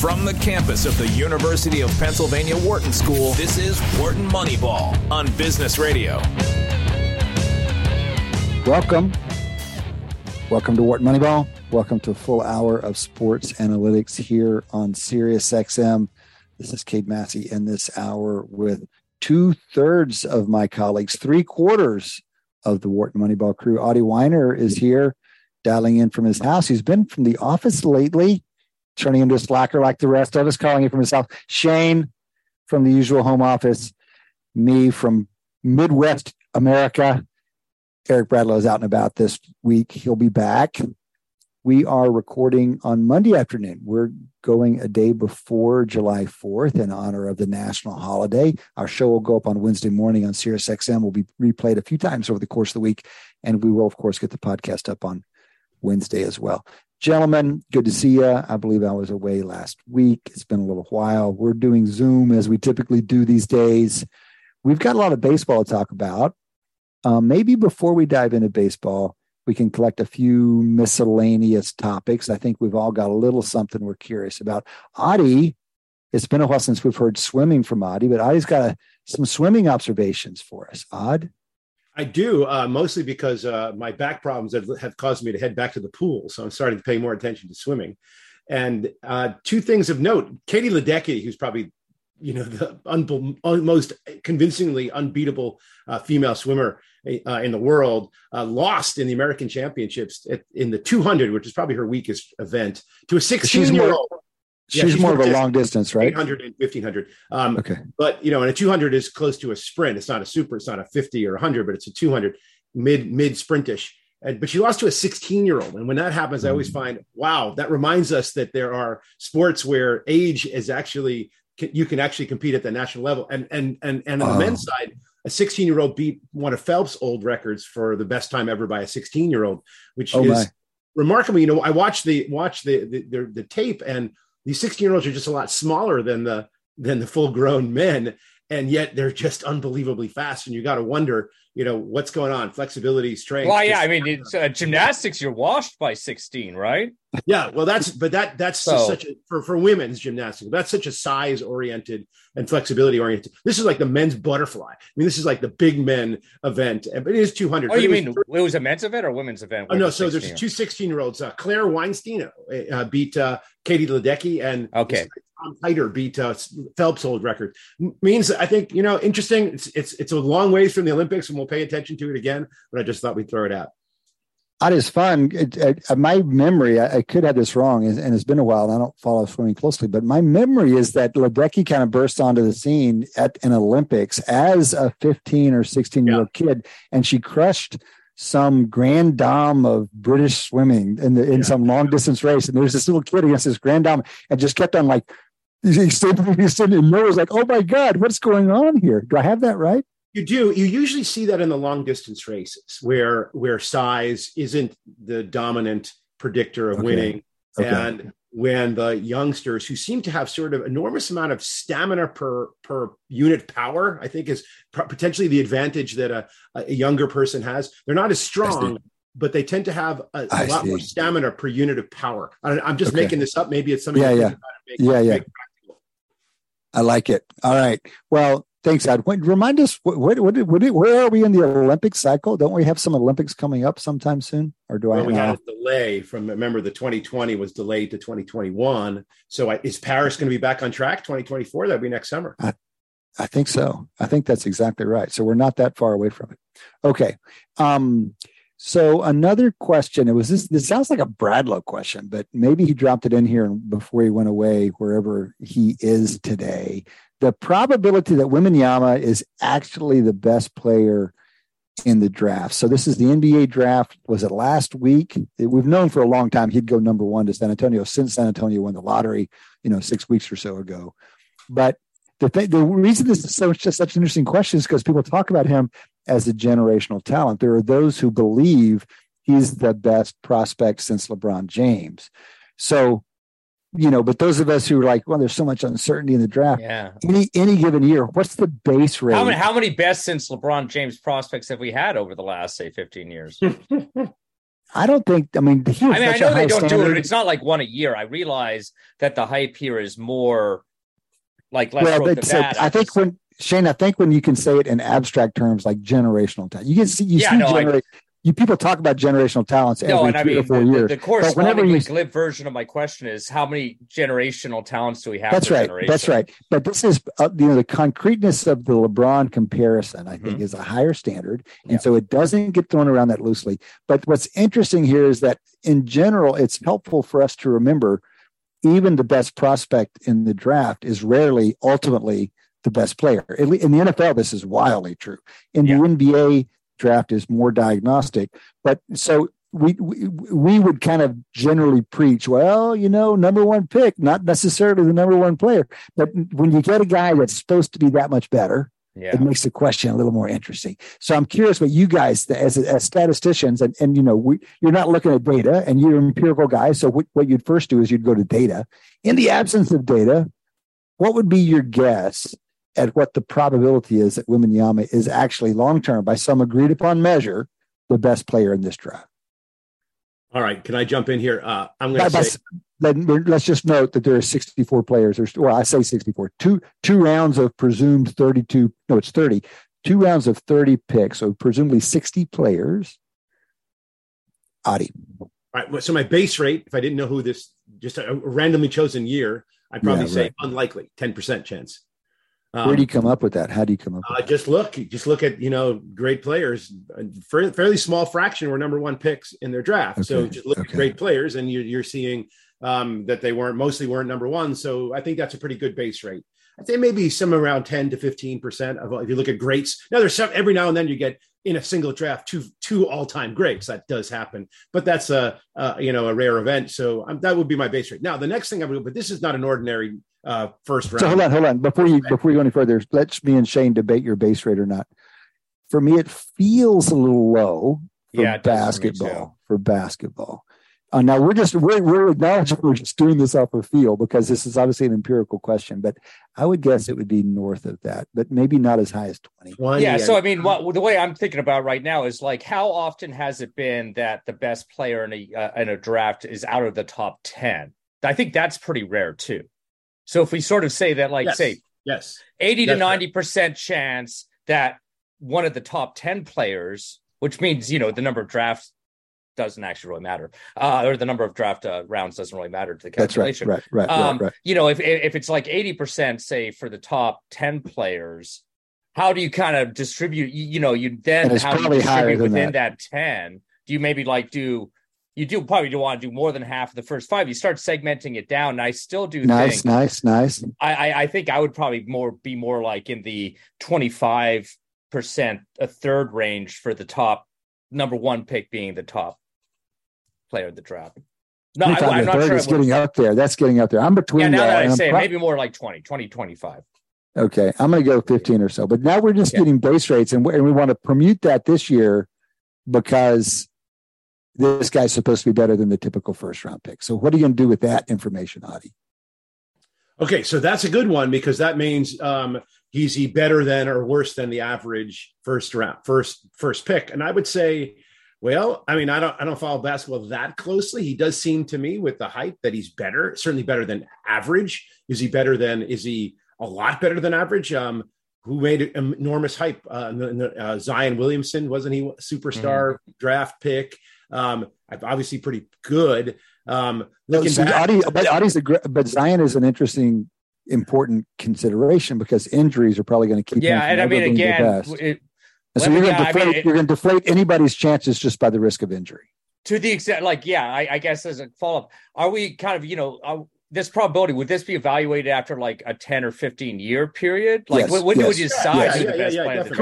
From the campus of the University of Pennsylvania Wharton School, this is Wharton Moneyball on Business Radio. Welcome to Wharton Moneyball. Welcome to a full hour of sports analytics here on SiriusXM. This is Cade Massey in this hour with two-thirds of my colleagues, three-quarters of the Wharton Moneyball crew. Audie Weiner is here, dialing in from his house. He's been from the office lately, turning into a slacker like the rest of us, calling it from his house. Shane from the usual home office, me from Midwest America. Eric Bradlow is out and about this week. He'll be back. We are recording on Monday afternoon. We're going a day before July 4th in honor of the national holiday. Our show will go up on Wednesday morning on SiriusXM. Will be replayed a few times over the course of the week. And we will, of course, get the podcast up on Wednesday as well. Gentlemen, good to see you. I believe I was away last week. It's been a little while. We're doing Zoom as we typically do these days. We've got a lot of baseball to talk about. Maybe before we dive into baseball, we can collect a few miscellaneous topics. I think we've all got a little something we're curious about. Audie, it's been a while since we've heard swimming from Audie, but Audie's got some swimming observations for us. Aud? I do, mostly because my back problems have caused me to head back to the pool. So I'm starting to pay more attention to swimming. And two things of note. Katie Ledecky, who's probably, the most convincingly unbeatable female swimmer in the world, lost in the American Championships in the 200, which is probably her weakest event, to a 16-year-old. She's more of a long distance, right? 800 and 1500. Okay. But, and a 200 is close to a sprint. It's not a super, it's not a 50 or 100, but it's a 200 mid sprintish. But she lost to a 16-year-old. And when that happens, I always find, wow, that reminds us that there are sports where age is actually, you can actually compete at the national level. And on the men's side, a 16-year-old beat one of Phelps' old records for the best time ever by a 16-year-old, which is remarkable. I watched the tape, and these 16-year-olds are just a lot smaller than the full-grown men, and yet they're just unbelievably fast. And you got to wonder, what's going on? Flexibility, strength. Well, yeah, it's gymnastics. You're washed by 16, right? Yeah, well, that's for women's gymnastics. That's such a size-oriented and flexibility-oriented. This is like the men's butterfly. This is like the big men event, but it is 200. Oh, you mean it was a men's event or a women's event? Oh, no, so there's two 16-year-olds. Claire Weinstein beat Katie Ledecky, and Tom Heiter beat Phelps' old record. Means, I think, interesting. It's a long ways from the Olympics, and we'll pay attention to it again, but I just thought we'd throw it out. That is fun. My memory, I could have this wrong, and it's been a while, and I don't follow swimming closely, but my memory is that Ledecky kind of burst onto the scene at an Olympics as a 15 or 16-year-old kid, and she crushed some grand dame of British swimming in some long-distance race, and there was this little kid against this grand dame, and just kept on like, and Murray was like, oh, my God, what's going on here? Do I have that right? You do. You usually see that in the long distance races where size isn't the dominant predictor of winning. And when the youngsters who seem to have sort of enormous amount of stamina per unit power, I think is potentially the advantage that a younger person has. They're not as strong, but they tend to have a lot more stamina per unit of power. I'm just making this up. Maybe it's something. I like it. All right. Well, thanks, Ad. Remind us, where are we in the Olympic cycle? Don't we have some Olympics coming up sometime soon? Or do we had a delay from, remember, the 2020 was delayed to 2021. So is Paris going to be back on track 2024? That'll be next summer. I think so. I think that's exactly right. So we're not that far away from it. Okay. So another question, this sounds like a Bradlow question, but maybe he dropped it in here before he went away, wherever he is today. The probability that Wembanyama is actually the best player in the draft. So this is the NBA draft. Was it last week? We've known for a long time he'd go number one to San Antonio since San Antonio won the lottery, 6 weeks or so ago. But the reason this is such an interesting question is because people talk about him as a generational talent. There are those who believe he's the best prospect since LeBron James. So, but those of us who are like, well, there's so much uncertainty in the draft. Yeah. Any given year, what's the base rate? How many best since LeBron James prospects have we had over the last, say, 15 years? I don't think, I mean, I know they don't do it. It's not like one a year. I realize that the hype here is more like, I think when you can say it in abstract terms, like generational talent, you can see, people talk about generational talents every 3 or 4 years. The correspondingly glib version of my question is, how many generational talents do we have? That's right. Generation? That's right. But this is, the concreteness of the LeBron comparison, I think, is a higher standard. And so it doesn't get thrown around that loosely. But what's interesting here is that in general, it's helpful for us to remember even the best prospect in the draft is rarely ultimately the best player. In the NFL, this is wildly true. In the NBA, draft is more diagnostic, but so we would kind of generally preach, well, number one pick, not necessarily the number one player. But when you get a guy that's supposed to be that much better, it makes the question a little more interesting. So I'm curious what you guys, as statisticians, and you're not looking at data, and you're empirical guys. So what you'd first do is you'd go to data. In the absence of data, what would be your guess at what the probability is that Wembanyama is actually long-term, by some agreed upon measure, the best player in this draft? All right. Can I jump in here? I'm going to say, let's just note that there are 64 players. I say 64, two rounds of presumed 32. No, it's 30, two rounds of 30 picks. So presumably 60 players. Audie. All right. So my base rate, if I didn't know who this, just a randomly chosen year, I'd probably say unlikely, 10% chance. Where do you come up with that? How do you come up with that? Just look at, great players. A fairly small fraction were number one picks in their draft. Okay. So just look at great players, and you're seeing that they mostly weren't number one. So I think that's a pretty good base rate. I'd say maybe somewhere around 10 to 15% of, if you look at greats. Now, there's some, every now and then you get in a single draft two all-time greats. That does happen, but that's a rare event. So that would be my base rate. Now, the next thing I would do, but this is not an ordinary first round. So hold on. Before you go any further, let me and Shane debate your base rate or not. For me, it feels a little low for basketball. Now we're acknowledging we're just doing this off of feel, because this is obviously an empirical question, but I would guess it would be north of that, but maybe not as high as 20. Yeah. So, the way I'm thinking about right now is, like, how often has it been that the best player in a draft is out of the top 10? I think that's pretty rare too. So if we sort of say that, 80 to 90% chance that one of the top 10 players, which means, the number of drafts doesn't actually really matter, or the number of draft rounds doesn't really matter to the calculation. That's right. If it's like 80%, say, for the top 10 players, how do you kind of distribute, how do you distribute within that 10? Do you maybe do want to do more than half of the first five? You start segmenting it down, and I still do think nice. I think I would probably be more like in the 25%, a third range for the top number one pick being the top player of the draft. No, I'm not sure. That's getting up there. I'm between. Yeah, now that I say maybe more like 20, 25. Okay, I'm going to go 15 or so. But now we're just getting base rates, and we want to permute that this year because this guy's supposed to be better than the typical first round pick. So what are you going to do with that information, Audie? Okay. So that's a good one, because that means he's better than or worse than the average first pick. And I would say, I don't follow basketball that closely. He does seem to me, with the hype, that he's better, certainly better than average. Is he a lot better than average? Who made enormous hype? Zion Williamson, wasn't he a superstar draft pick? Obviously pretty good. Zion is an interesting, important consideration, because injuries are probably going to keep him from ever being the best. You're going to deflate anybody's chances just by the risk of injury. To the extent, I guess as a follow-up, are we kind of, this probability, would this be evaluated after like a 10 or 15 year period? When do we decide who the best player of the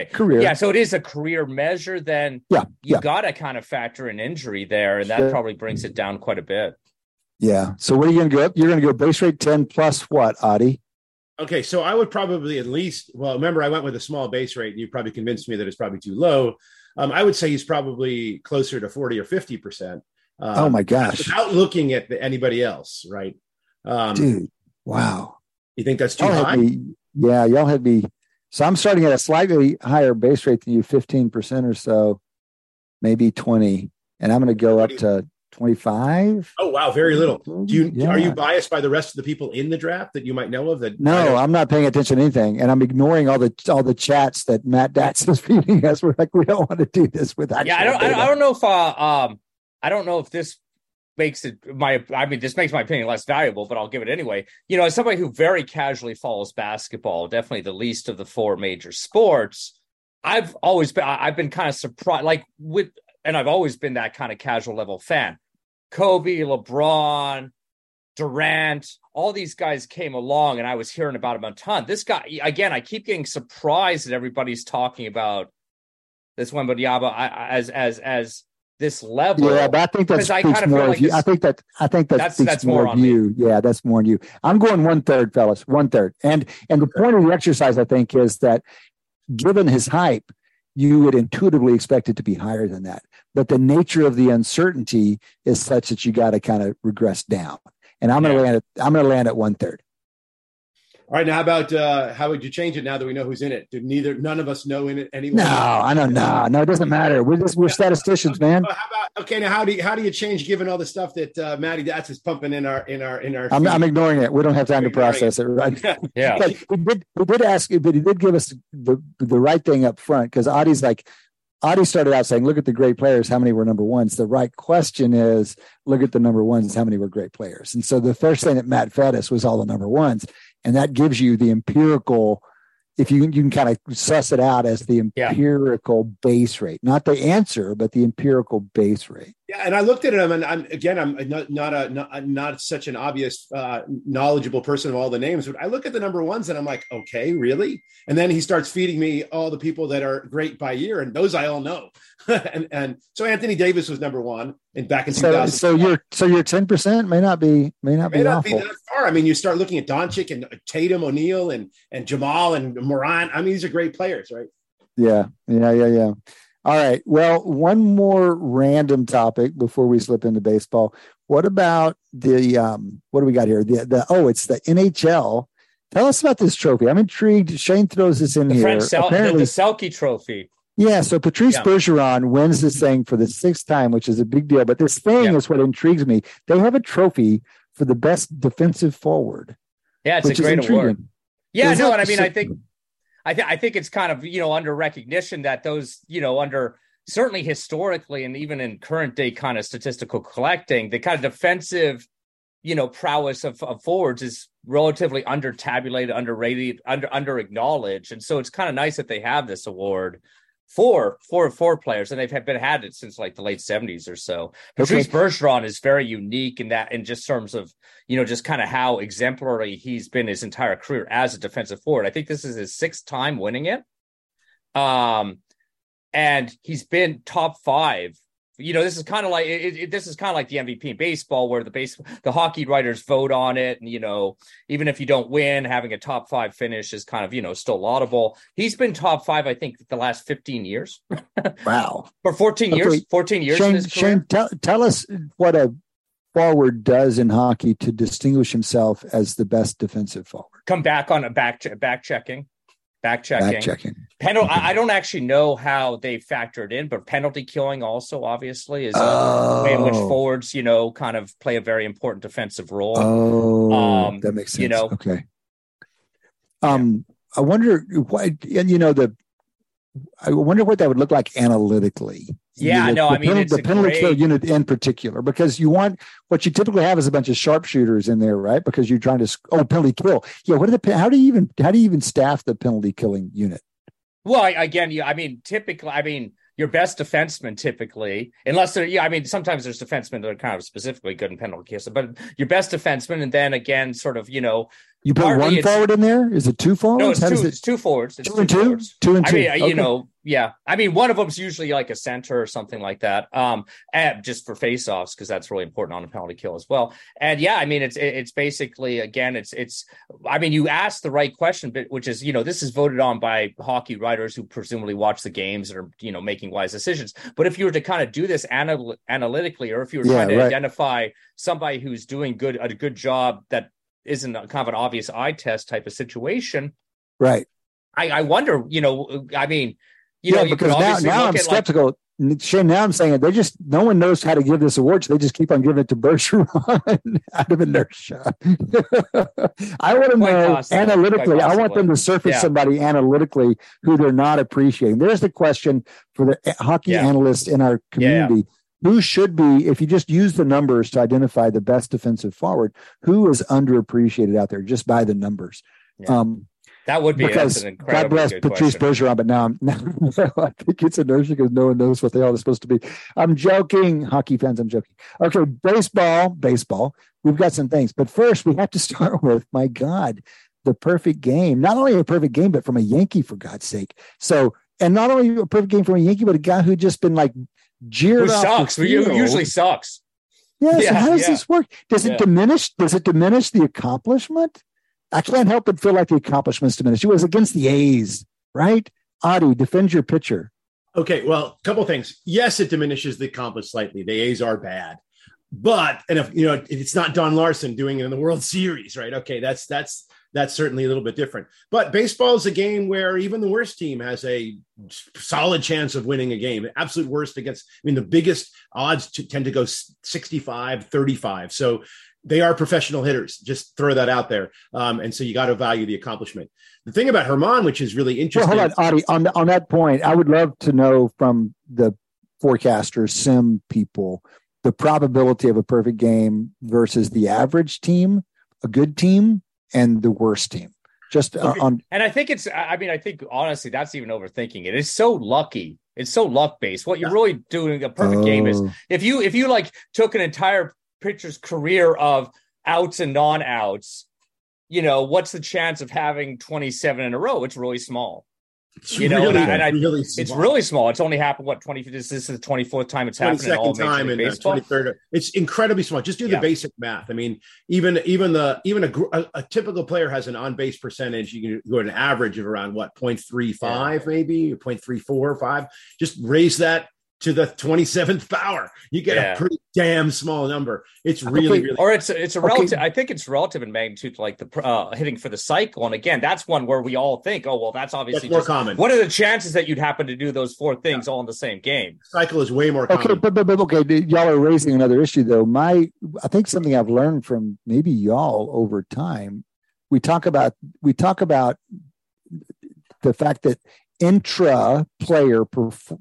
draft? Career. Yeah, so it is a career measure. Then you got to kind of factor in injury there, and that probably brings it down quite a bit. Yeah. So what are you going to go up? You're going to go base rate 10 plus what, Audie? Okay, so I would probably at least, remember I went with a small base rate, and you probably convinced me that it's probably too low. I would say he's probably closer to 40 or 50%. Oh my gosh! Without looking at anybody else, right? Dude, wow! You think that's too high? Y'all had me. So I'm starting at a slightly higher base rate than you, 15% or so, maybe 20. and I'm going to go up to 25. Oh, wow. Very little. Are you biased by the rest of the people in the draft that you might know of? No, I'm not paying attention to anything. And I'm ignoring all the chats that Matt Datz is feeding us. We're like, we don't want to do this without. Yeah, I don't know if this makes it this makes my opinion less valuable, but I'll give it anyway. You know, as somebody who very casually follows basketball, definitely the least of the four major sports, I've been kind of surprised, and I've always been that kind of casual level fan. Kobe, LeBron, Durant, all these guys came along and I was hearing about him a ton. This guy, again, I keep getting surprised that everybody's talking about this Wembanyama as this level. Yeah, but I think that's more of you. I think that's more of you. Yeah, that's more on you. I'm going 1/3, fellas, 1/3. And the point of the exercise, I think, is that given his hype, you would intuitively expect it to be higher than that. But the nature of the uncertainty is such that you got to kind of regress down. And I'm going to land at 1/3. All right. Now, how about how would you change it now that we know who's in it? None of us know in it anyway? No, I don't know. No, it doesn't matter. We're statisticians, man. Now how do you change given all the stuff that Matty Datz is pumping in our? I'm ignoring it. We don't have time to process it. Right? Yeah. Like, we did ask, but he did give us the right thing up front, because Audie started out saying, look at the great players, how many were number ones? The right question is, look at the number ones, how many were great players? And so the first thing that Matt fed us was all the number ones. And that gives you the empirical, if you can kind of suss it out as the empirical base rate, not the answer, but the empirical base rate. Yeah, and I looked at him, and I'm not such an obvious knowledgeable person of all the names, but I look at the number ones and I'm like, okay, really? And then he starts feeding me all the people that are great by year, and those I all know. and so Anthony Davis was number one, and back in 2000. So your 10% may not be that far. I mean, you start looking at Doncic and Tatum, O'Neal, and Jamal and Morant. I mean, these are great players, right? Yeah. All right. Well, one more random topic before we slip into baseball. What about the what do we got here? It's the NHL. Tell us about this trophy. I'm intrigued. Shane throws this in the here. Apparently, the Selke Trophy. Yeah. So Patrice Bergeron wins this thing for the 6th time, which is a big deal. But this thing is what intrigues me. They have a trophy for the best defensive forward. Yeah, it's a great award. Yeah, no, and I mean, I think it's kind of, under recognition that those, under certainly historically and even in current day kind of statistical collecting, the kind of defensive, prowess of forwards is relatively under-tabulated, underrated, under-acknowledged. And so it's kind of nice that they have this award for players, and they've had it since like the late 70s or so. Patrice Bergeron is very unique in that, in just terms of, just kind of how exemplary he's been his entire career as a defensive forward. I think this is his 6th time winning it. And he's been top 5. This is kind of like the MVP in baseball, where the hockey writers vote on it. And, even if you don't win, having a top 5 finish is kind of, still laudable. He's been top 5, I think, the last 15 years. Wow. Or 14 years. Shane, tell us what a forward does in hockey to distinguish himself as the best defensive forward. Come back on a back checking. Penalty. I don't actually know how they factored in, but penalty killing also obviously is a way in which forwards, kind of play a very important defensive role. Oh, that makes sense. Okay. I wonder why, what that would look like analytically. Yeah, the penalty kill unit in particular, because you want what you typically have is a bunch of sharpshooters in there, right? Because you're trying to penalty kill. Yeah, how do you even staff the penalty killing unit? Well, typically, your best defenseman typically, unless they're, sometimes there's defensemen that are kind of specifically good in penalty kills, but your best defenseman, and then again, sort of, you put one forward in there? Is it 2 forwards? No, it's 2 forwards. It's 2 and 2? Forwards. 2 and 2. Okay. One of them's usually like a center or something like that, just for faceoffs, because that's really important on a penalty kill as well. And it's basically, again, you asked the right question, but which is, this is voted on by hockey writers who presumably watch the games and are, making wise decisions. But if you were to kind of do this analytically, or if you were trying to identify somebody who's doing a good job that isn't kind of an obvious eye test type of situation. Right. I wonder, because now I'm skeptical. Shane, now I'm saying it. They just, no one knows how to give this award, so they just keep on giving it to Bergeron out of inertia. I want to know analytically. I want them to surface somebody analytically who they're not appreciating. There's the question for the hockey analysts in our community. Who should be, if you just use the numbers to identify the best defensive forward, who is underappreciated out there just by the numbers? Yeah. That would be an incredible question. God bless Patrice Bergeron, but now I think it's inertia because no one knows what they all are supposed to be. I'm joking. Hockey fans, I'm joking. Okay, baseball. We've got some things. But first, we have to start with, my God, the perfect game. Not only a perfect game, but from a Yankee, for God's sake. So, and not only a perfect game from a Yankee, but a guy who just been like jeered off. Who usually sucks. Yeah, so how does this work? Does it diminish? Does it diminish the accomplishment? I can't help but feel like the accomplishment's diminished. It was against the A's, right? Audie, defend your pitcher. Okay, well, a couple things. Yes, it diminishes the accomplishment slightly. The A's are bad, but if it's not Don Larson doing it in the World Series, right? Okay, that's certainly a little bit different. But baseball is a game where even the worst team has a solid chance of winning a game. Absolute worst against. I mean, the biggest odds tend to go 65-35. So. They are professional hitters. Just throw that out there. And so you got to value the accomplishment. The thing about Herman, which is really interesting. Well, hold on, Audie. On that point, I would love to know from the forecasters, sim people, the probability of a perfect game versus the average team, a good team, and the worst team. And I think I think honestly, that's even overthinking it. It's so lucky. It's so luck based. What you're really doing a perfect game is if you like took an entire pitcher's career of outs and non-outs, what's the chance of having 27 in a row? It's really small. It's really small. It's only happened 20 this is the 24th time it's happened in all time in baseball. 23rd. It's incredibly small. Just do the basic math. I mean, even a typical player has an on-base percentage. You can go an average of around 0.35 maybe, 0.345. Just raise that to the 27th power, you get a pretty damn small number. It's really, or it's a relative. I think it's relative in magnitude, like the hitting for the cycle. And again, that's one where we all think, that's obviously more common. What are the chances that you'd happen to do those four things all in the same game? Cycle is way more common. Okay, but y'all are raising another issue though. I think something I've learned from maybe y'all over time. We talk about the fact that intra-player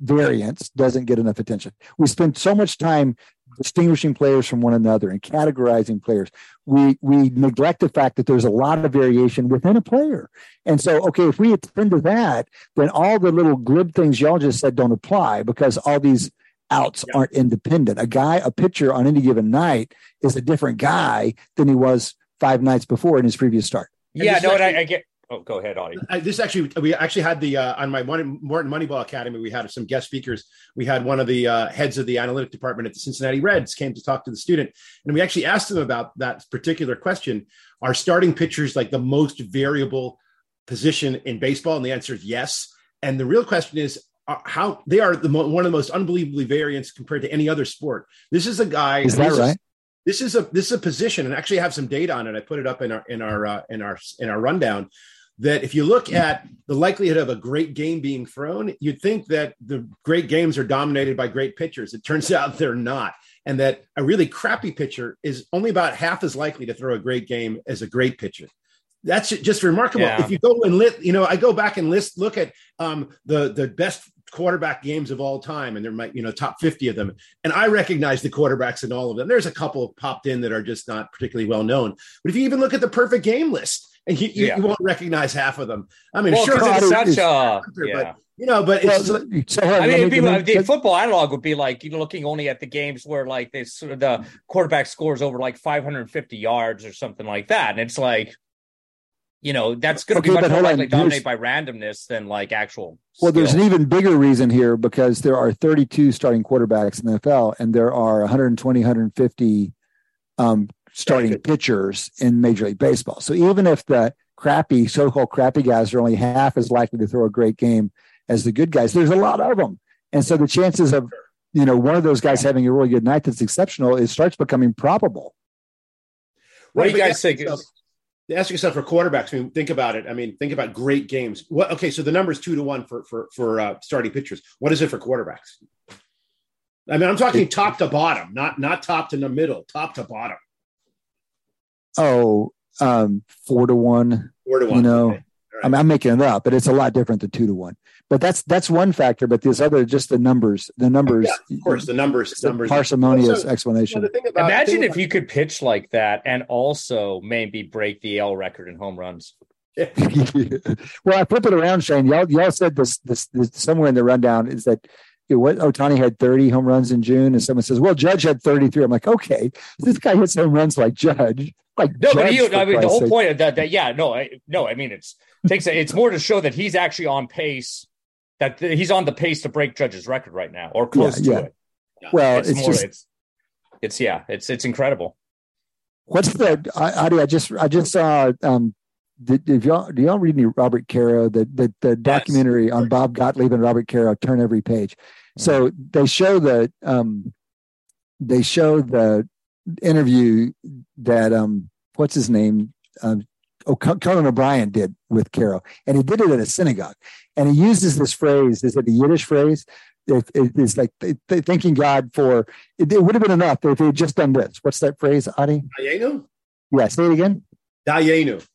variance doesn't get enough attention. We spend so much time distinguishing players from one another and categorizing players. We neglect the fact that there's a lot of variation within a player. And so, if we attend to that, then all the little glib things y'all just said don't apply because all these outs aren't independent. A pitcher on any given night is a different guy than he was 5 nights before in his previous start. I get. Oh, go ahead, Audie. We actually had the on my Wharton Moneyball Academy, we had some guest speakers. We had one of the heads of the analytic department at the Cincinnati Reds came to talk to the student. And we actually asked them about that particular question. Are starting pitchers like the most variable position in baseball? And the answer is yes. And the real question is, how they are one of the most unbelievably variants compared to any other sport. This is a guy. Is that right? This is a position, and I actually have some data on it. I put it up in our rundown. That if you look at the likelihood of a great game being thrown, you'd think that the great games are dominated by great pitchers. It turns out they're not. And that a really crappy pitcher is only about half as likely to throw a great game as a great pitcher. That's just remarkable. Yeah. If you go and look at the best quarterback games of all time, and there might, top 50 of them. And I recognize the quarterbacks in all of them. There's a couple popped in that are just not particularly well known. But if you even look at the perfect game list, and you won't recognize half of them. I mean, the football analog would be like looking only at the games where like they sort of the quarterback scores over like 550 yards or something like that, and it's like. That's going to be much more likely dominated by randomness than like actual. Well, there's an even bigger reason here because there are 32 starting quarterbacks in the NFL, and there are 150 starting pitchers in Major League Baseball. So even if the so-called crappy guys are only half as likely to throw a great game as the good guys, there's a lot of them. And so the chances of, one of those guys having a really good night that's exceptional, it starts becoming probable. What do you guys think? Ask yourself for quarterbacks. I mean, think about it. I mean, think about great games. So the number is 2 to 1 for starting pitchers. What is it for quarterbacks? I mean, I'm talking top to bottom, not top to the middle, top to bottom. Oh, 4-1. 4-1. You know, okay. Right. I mean, I'm making it up, but it's a lot different than 2-1. But that's one factor. But this other, just the numbers. Yeah, of course, the numbers. Parsimonious explanation. You know, imagine if you could pitch like that and also maybe break the AL record in home runs. Yeah. Well, I flip it around, Shane. Y'all said this somewhere in the rundown is that. What Ohtani had 30 home runs in June, and someone says, "Well, Judge had 33." I'm like, "Okay, this guy hits home runs like Judge." The whole point of that. It's more to show that he's actually on pace, that he's on the pace to break Judge's record right now, or close to it. Yeah. Well, it's incredible. What's the Audie? I just saw. Do y'all read any Robert Caro, the documentary on Bob Gottlieb and Robert Caro, Turn Every Page? So they show the interview that what's his name? Conan O'Brien did with Caro, and he did it at a synagogue, and he uses this phrase. Is it a Yiddish phrase? It's like thanking God for it would have been enough if they had just done this. What's that phrase, Adi? Dayenu. Yeah, say it again. Dayenu.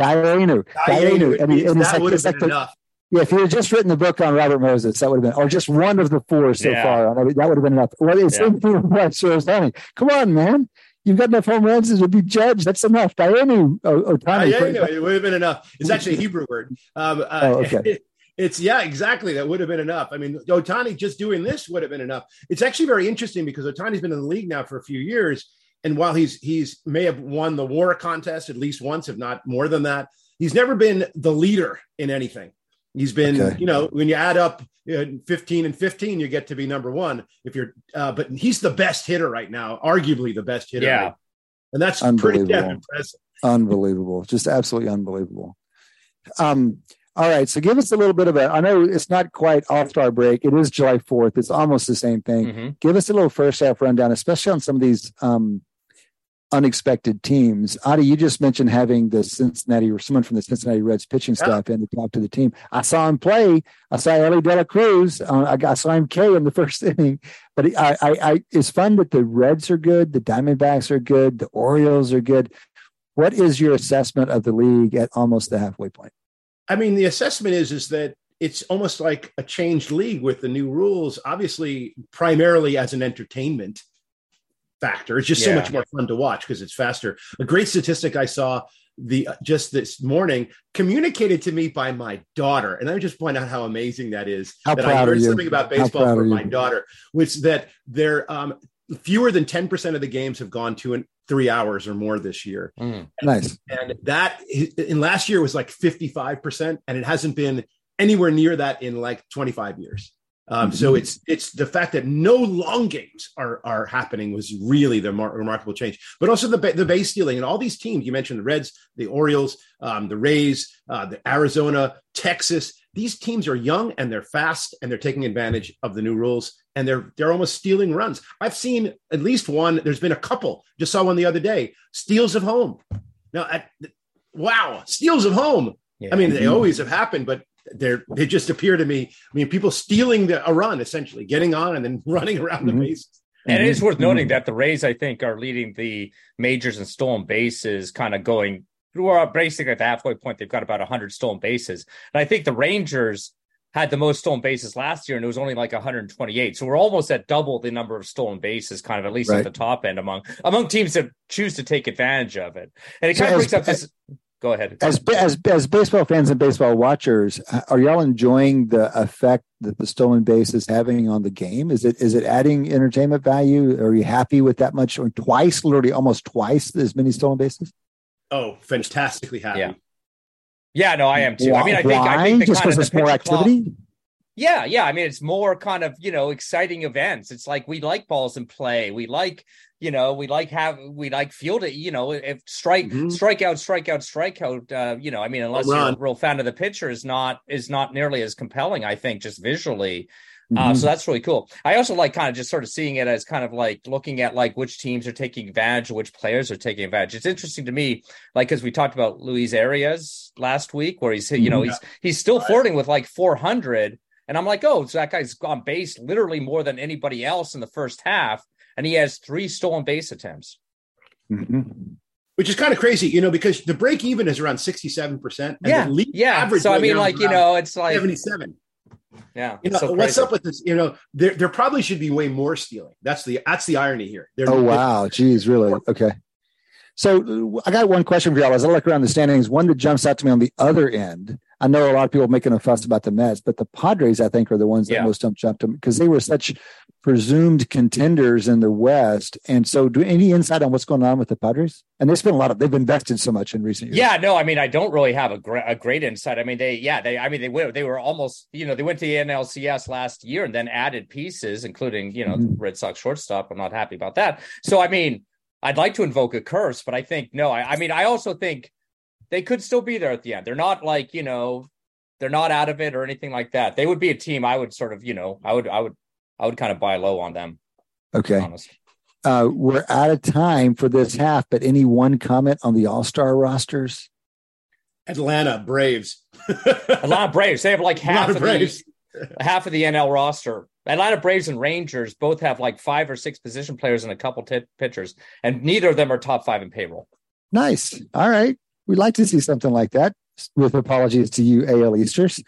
Dayenu. That would have been enough. Yeah, if you had just written the book on Robert Moses, that would have been, or just one of the four so far, that would have been enough. Well, come on, man. You've got enough home runs to be judged. That's enough. Dayenu, Ohtani. Dayenu, it would have been enough. It's actually a Hebrew word. Exactly. That would have been enough. I mean, Ohtani just doing this would have been enough. It's actually very interesting because Ohtani's been in the league now for a few years. And while he's may have won the WAR contest at least once, if not more than that, he's never been the leader in anything. He's been, when you add up 15 and 15, you get to be number one. But he's the best hitter right now, arguably the best hitter. Yeah, right. And that's pretty damn impressive. Unbelievable, just absolutely unbelievable. All right, so give us a little bit of I know it's not quite All-Star break. It is July 4th. It's almost the same thing. Mm-hmm. Give us a little first half rundown, especially on some of these unexpected teams. Adi, you just mentioned having someone from the Cincinnati Reds pitching staff in to talk to the team. I saw him play. I saw Ellie De La Cruz. I saw him K in the first inning. But it's fun that the Reds are good, the Diamondbacks are good, the Orioles are good. What is your assessment of the league at almost the halfway point? I mean, the assessment is that it's almost like a changed league with the new rules, obviously primarily as an entertainment factor. It's just so much more fun to watch because it's faster. A great statistic I saw just this morning, communicated to me by my daughter, and I just point out how amazing that is. I learned something about baseball from my daughter, which that there fewer than 10% of the games have gone to 3 hours or more this year. Nice. And that in last year was like 55%, and it hasn't been anywhere near that in like 25 years. So it's the fact that no long games are happening was really the remarkable change, but also the base stealing and all these teams. You mentioned the Reds, the Orioles, the Rays, the Arizona, Texas. These teams are young and they're fast and they're taking advantage of the new rules and they're almost stealing runs. I've seen at least one. There's been a couple. Just saw one the other day. Steals of home. Now, wow, steals of home. Yeah. I mean, they always have happened, but. They just appear to me. I mean, people stealing a run, essentially getting on and then running around the bases. And it is worth noting that the Rays, I think, are leading the majors in stolen bases, kind of going through our basically at the halfway point. They've got about 100 stolen bases, and I think the Rangers had the most stolen bases last year, and it was only like 128. So we're almost at double the number of stolen bases, kind of at least at the top end among teams that choose to take advantage of it. And it kind of brings up this. Go ahead. As baseball fans and baseball watchers, are y'all enjoying the effect that the stolen base is having on the game? Is it adding entertainment value? Are you happy with that much or twice, literally almost twice as many stolen bases? Oh, fantastically happy. Yeah, no, I am too. Why? I mean, I think the just because there's more activity. I mean, it's more kind of, exciting events. It's like we like balls in play. We like, we like field it, if strikeout. I mean, unless you're a real fan of the pitcher is not nearly as compelling, I think, just visually. So that's really cool. I also like kind of just sort of seeing it as kind of like looking at like which teams are taking advantage or which players are taking advantage. It's interesting to me, like, because we talked about Luis Arias last week where he's still flirting with like 400. And I'm like, oh, so that guy's on base literally more than anybody else in the first half. And he has 3 stolen base attempts. Mm-hmm. Which is kind of crazy, you know, because the break even is around 67%. Yeah. Average so, I mean, like, you know, it's like 77. Yeah. You know, so what's up with this? You know, there probably should be way more stealing. That's the irony here. Oh, wow. Geez, really? Okay. So I got one question for y'all. As I look around the standings, one that jumps out to me on the other end, I know a lot of people making a fuss about the Mets, but the Padres, I think, are the ones that most jumped them because they were such presumed contenders in the West. And so do any insight on what's going on with the Padres? And they've invested so much in recent years. Yeah, no, I mean, I don't really have a great insight. I mean, they were almost, you know, they went to the NLCS last year and then added pieces, including, you know, the Red Sox shortstop. I'm not happy about that. So, I mean, I'd like to invoke a curse, but I think, no, I also think they could still be there at the end. They're not like, you know, they're not out of it or anything like that. They would be a team I would sort of, you know, I would kind of buy low on them. Okay. We're out of time for this half, but any one comment on the All-Star rosters? Atlanta Braves. They have like half of the NL roster. Atlanta Braves and Rangers both have like 5 or 6 position players and a couple pitchers, and neither of them are top 5 in payroll. Nice. All right. We'd like to see something like that, with apologies to you, AL Easters.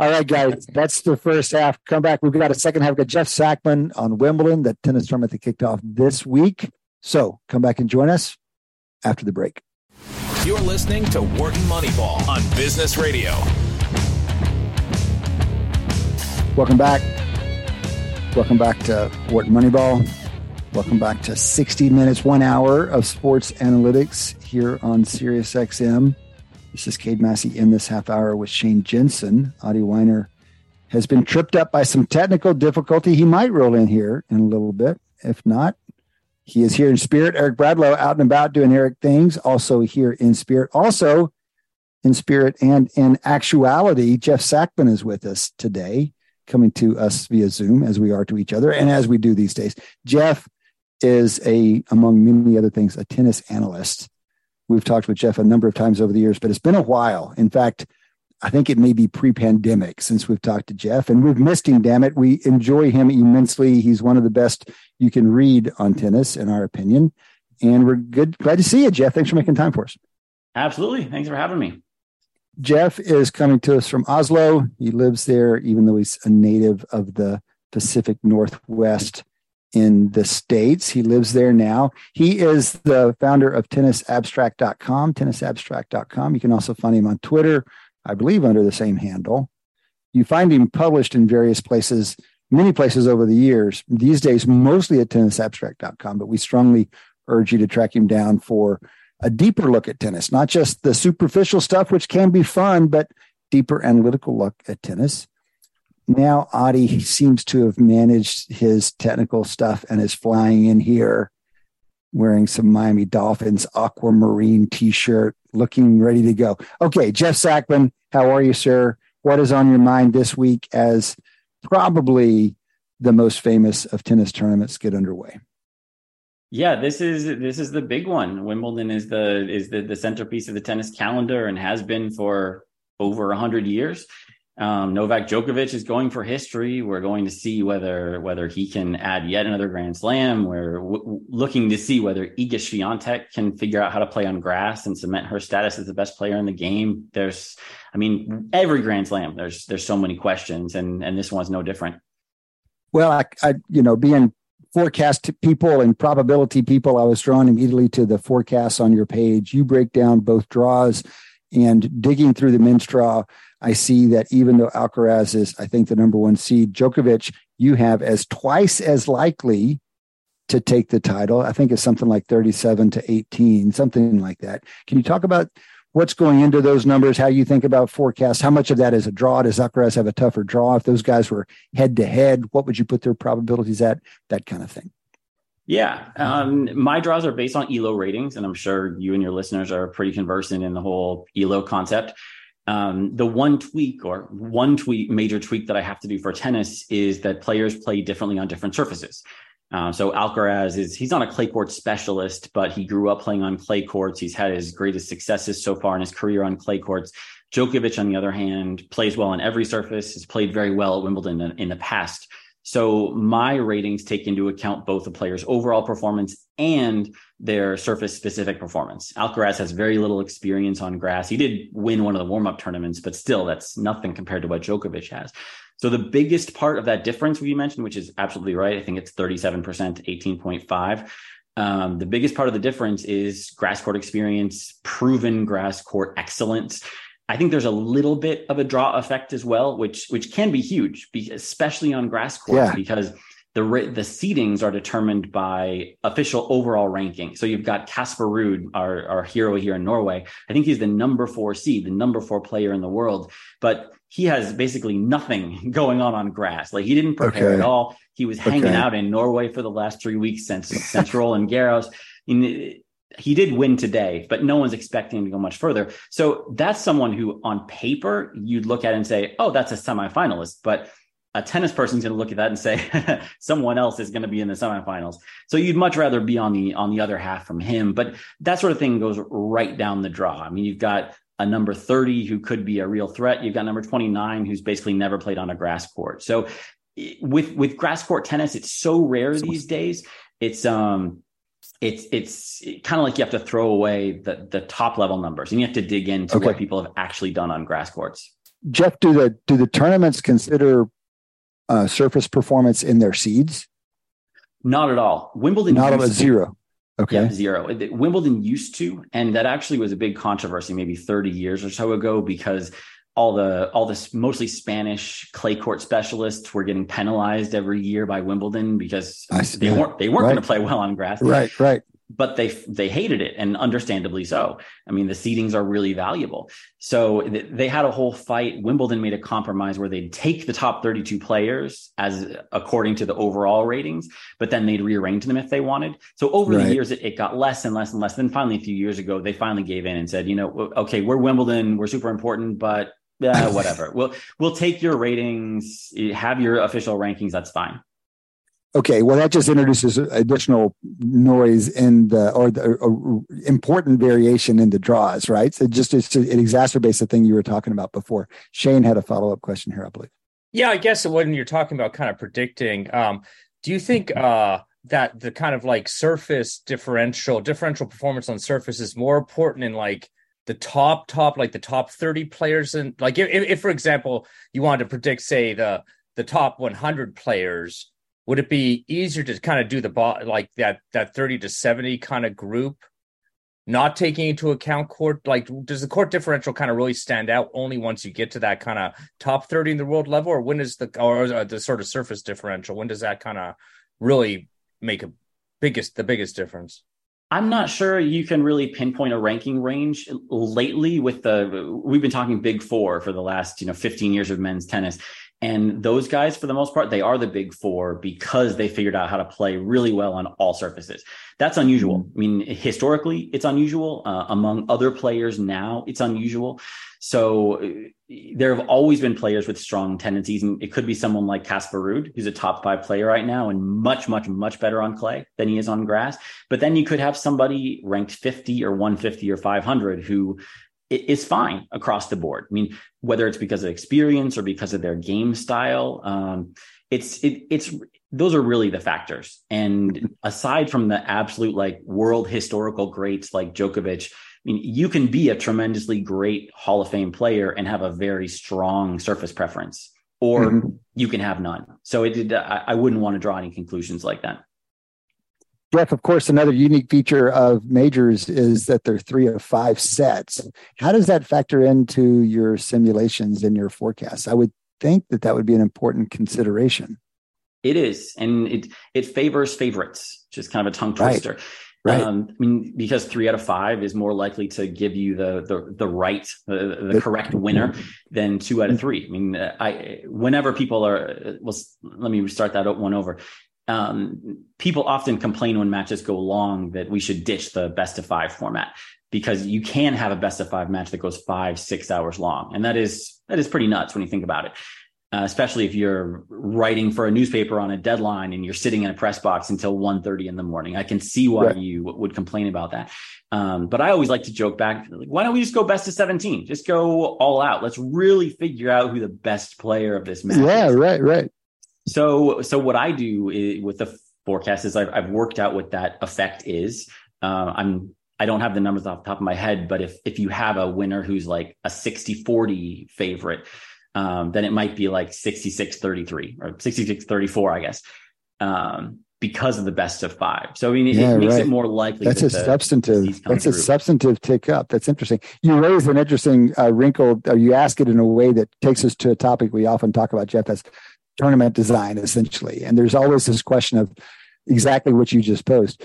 All right, guys, that's the first half. Come back. We've got a second half. We've got Jeff Sackman on Wimbledon, the tennis tournament that kicked off this week. So come back and join us after the break. You're listening to Wharton Moneyball on Business Radio. Welcome back. Welcome back to Wharton Moneyball. Welcome back to 60 Minutes, 1 hour of sports analytics here on SiriusXM. This is Cade Massey in this half hour with Shane Jensen. Audie Weiner has been tripped up by some technical difficulty. He might roll in here in a little bit. If not, he is here in spirit. Eric Bradlow out and about doing Eric things, also here in spirit. Also in spirit and in actuality, Jeff Sackman is with us today, coming to us via Zoom as we are to each other and as we do these days. Jeff is, among many other things, a tennis analyst. We've talked with Jeff a number of times over the years, but it's been a while. In fact, I think it may be pre-pandemic since we've talked to Jeff, and we've missed him, damn it. We enjoy him immensely. He's one of the best you can read on tennis, in our opinion. And we're glad to see you, Jeff. Thanks for making time for us. Absolutely. Thanks for having me. Jeff is coming to us from Oslo. He lives there, even though he's a native of the Pacific Northwest in the States. He lives there now. He is the founder of tennisabstract.com, tennisabstract.com. You can also find him on Twitter, I believe, under the same handle. You find him published in various places, many places over the years, these days mostly at tennisabstract.com, but we strongly urge you to track him down for a deeper look at tennis, not just the superficial stuff, which can be fun, but deeper analytical look at tennis. Now, Audie seems to have managed his technical stuff and is flying in here wearing some Miami Dolphins aquamarine T-shirt, looking ready to go. Okay, Jeff Sackman, how are you, sir? What is on your mind this week as probably the most famous of tennis tournaments get underway? Yeah, this is the big one. Wimbledon is the centerpiece of the tennis calendar and has been for over 100 years. Novak Djokovic is going for history. We're going to see whether he can add yet another Grand Slam. We're looking to see whether Iga Swiatek can figure out how to play on grass and cement her status as the best player in the game. Every Grand Slam, there's so many questions, and this one's no different. Well, I being forecast people and probability people, I was drawn immediately to the forecasts on your page. You break down both draws, and digging through the men's draw, I see that even though Alcaraz is, I think, the number one seed, Djokovic, you have as twice as likely to take the title. I think it's something like 37-18, something like that. Can you talk about what's going into those numbers, how you think about forecasts? How much of that is a draw? Does Alcaraz have a tougher draw? If those guys were head-to-head, what would you put their probabilities at? That kind of thing. Yeah. My draws are based on ELO ratings, and I'm sure you and your listeners are pretty conversant in the whole ELO concept. The major tweak that I have to do for tennis is that players play differently on different surfaces. So Alcaraz he's not a clay court specialist, but he grew up playing on clay courts. He's had his greatest successes so far in his career on clay courts. Djokovic, on the other hand, plays well on every surface, has played very well at Wimbledon in the past. So my ratings take into account both the player's overall performance and their surface-specific performance. Alcaraz has very little experience on grass. He did win one of the warm-up tournaments, but still, that's nothing compared to what Djokovic has. So the biggest part of that difference we mentioned, which is absolutely right, I think it's 37%, 18.5. The biggest part of the difference is grass court experience, proven grass court excellence. I think there's a little bit of a draw effect as well, which can be huge, especially on grass courts, because the seedings are determined by official overall ranking. So you've got Casper Ruud, our hero here in Norway. I think he's the number 4 seed, the number 4 player in the world, but he has basically nothing going on grass. Like, he didn't prepare at all. He was hanging out in Norway for the last 3 weeks since Roland Garros. He did win today, but no one's expecting him to go much further. So that's someone who on paper you'd look at and say, oh, that's a semifinalist. But a tennis person's going to look at that and say, someone else is going to be in the semifinals. So you'd much rather be on the other half from him. But that sort of thing goes right down the draw. I mean, you've got a number 30 who could be a real threat. You've got number 29 who's basically never played on a grass court. So with grass court tennis, it's so rare these days. It's kind of like you have to throw away the top level numbers, and you have to dig into what people have actually done on grass courts. Jeff, do the tournaments consider surface performance in their seeds? Not at all. Wimbledon, not a zero. Okay, yeah, zero. Wimbledon used to, and that actually was a big controversy maybe 30 years or so ago, because all the mostly Spanish clay court specialists were getting penalized every year by Wimbledon because they weren't going to play well on grass. Right. But they hated it, and understandably so. I mean, the seedings are really valuable. So they had a whole fight. Wimbledon made a compromise where they'd take the top 32 players as according to the overall ratings, but then they'd rearrange them if they wanted. So over the years, it got less and less and less. Then finally, a few years ago, they finally gave in and said, okay, we're Wimbledon, we're super important, but whatever. We'll take your ratings, have your official rankings. That's fine. Okay, well, that just introduces additional noise in the important variation in the draws, right? So it exacerbates the thing you were talking about before. Shane had a follow-up question here, I believe. Yeah, I guess when you're talking about kind of predicting, do you think that the kind of like surface differential performance on surface is more important in like the top, like the top 30 players? And like if for example, you wanted to predict, say, the top 100 players, would it be easier to kind of do the like that 30 to 70 kind of group, not taking into account court? Like, does the court differential kind of really stand out only once you get to that kind of top 30 in the world level, or the sort of surface differential? When does that kind of really make the biggest difference? I'm not sure you can really pinpoint a ranking range lately. We've been talking Big Four for the last 15 years of men's tennis. And those guys, for the most part, they are the Big Four because they figured out how to play really well on all surfaces. That's unusual. I mean, historically, it's unusual. Among other players now, it's unusual. So there have always been players with strong tendencies, and it could be someone like Casper Ruud, who's a top 5 player right now and much, much, much better on clay than he is on grass. But then you could have somebody ranked 50 or 150 or 500 who is fine across the board. I mean, whether it's because of experience or because of their game style, those are really the factors. And aside from the absolute like world historical greats like Djokovic, I mean, you can be a tremendously great Hall of Fame player and have a very strong surface preference, or you can have none. So I wouldn't want to draw any conclusions like that. Jeff, of course, another unique feature of majors is that they're 3 of 5 sets. How does that factor into your simulations and your forecasts? I would think that would be an important consideration. It is, and it favors favorites, which is kind of a tongue twister. Right. I mean, because 3 out of 5 is more likely to give you the correct winner than 2 out of 3. I mean, whenever people are, well, let me start that one over. People often complain when matches go long that we should ditch the best-of-5 format, because you can have a best-of-5 match that goes 5-6 hours long. And that is pretty nuts when you think about it. especially if you're writing for a newspaper on a deadline and you're sitting in a press box until 1:30 in the morning. I can see why you would complain about that. But I always like to joke back, like, why don't we just go best of 17? Just go all out. Let's really figure out who the best player of this match is. Right. So what I do is, with the forecast is I've worked out what that effect is. I don't have the numbers off the top of my head, but if you have a winner who's like a 60-40 favorite, then it might be like 66-33 or 66-34, I guess, because of the best of five. So I mean, it makes it more likely. That's a substantive tick up. That's interesting. You raise an interesting wrinkle. Or you ask it in a way that takes us to a topic we often talk about, Jeff, as tournament design, essentially. And there's always this question of exactly what you just posed.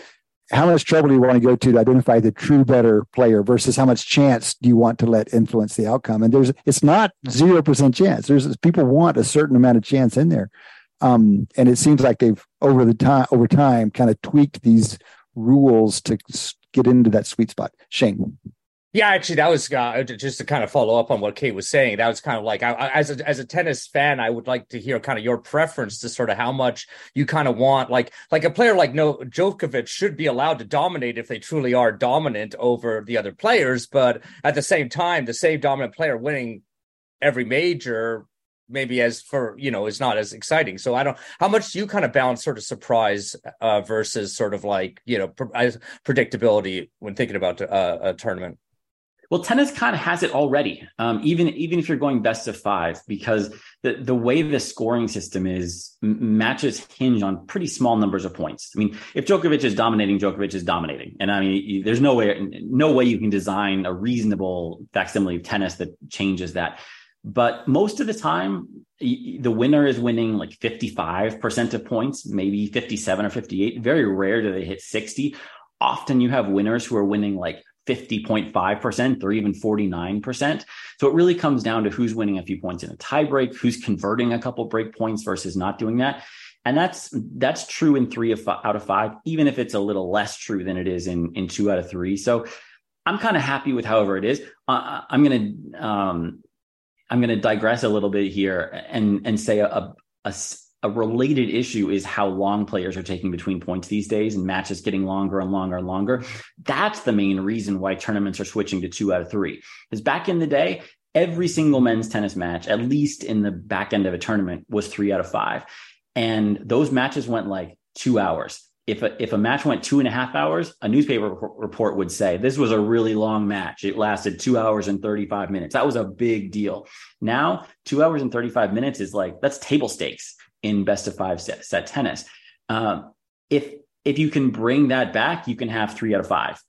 How much trouble do you want to go to identify the true better player versus how much chance do you want to let influence the outcome? And it's not 0% chance. People want a certain amount of chance in there. And it seems like they've over time kind of tweaked these rules to get into that sweet spot. Shane. Yeah, actually, that was just to kind of follow up on what Kate was saying. That was kind of like, as a tennis fan, I would like to hear kind of your preference to sort of how much you kind of want. Like a player like Djokovic should be allowed to dominate if they truly are dominant over the other players. But at the same time, the same dominant player winning every major maybe is not as exciting. So I don't, how much do you kind of balance sort of surprise versus sort of like, predictability when thinking about a tournament? Well, tennis kind of has it already, even if you're going best of five, because the way the scoring system is, matches hinge on pretty small numbers of points. I mean, if Djokovic is dominating. And I mean, there's no way you can design a reasonable facsimile of tennis that changes that. But most of the time, the winner is winning like 55% of points, maybe 57 or 58. Very rare do they hit 60. Often you have winners who are winning like 50.5% or even 49%. So it really comes down to who's winning a few points in a tie break, who's converting a couple break points versus not doing that. And that's true in three out of five, even if it's a little less true than it is in two out of three. So I'm kind of happy with however it is. I'm going to digress a little bit here and say a related issue is how long players are taking between points these days, and matches getting longer and longer and longer. That's the main reason why tournaments are switching to 2 out of 3. Because back in the day, every single men's tennis match, at least in the back end of a tournament, was 3 out of 5. And those matches went like 2 hours. If a match went 2.5 hours, a newspaper report would say, this was a really long match. It lasted 2 hours and 35 minutes. That was a big deal. Now, 2 hours and 35 minutes is like, that's table stakes in best of five set tennis. If you can bring that back, you can have 3 out of 5.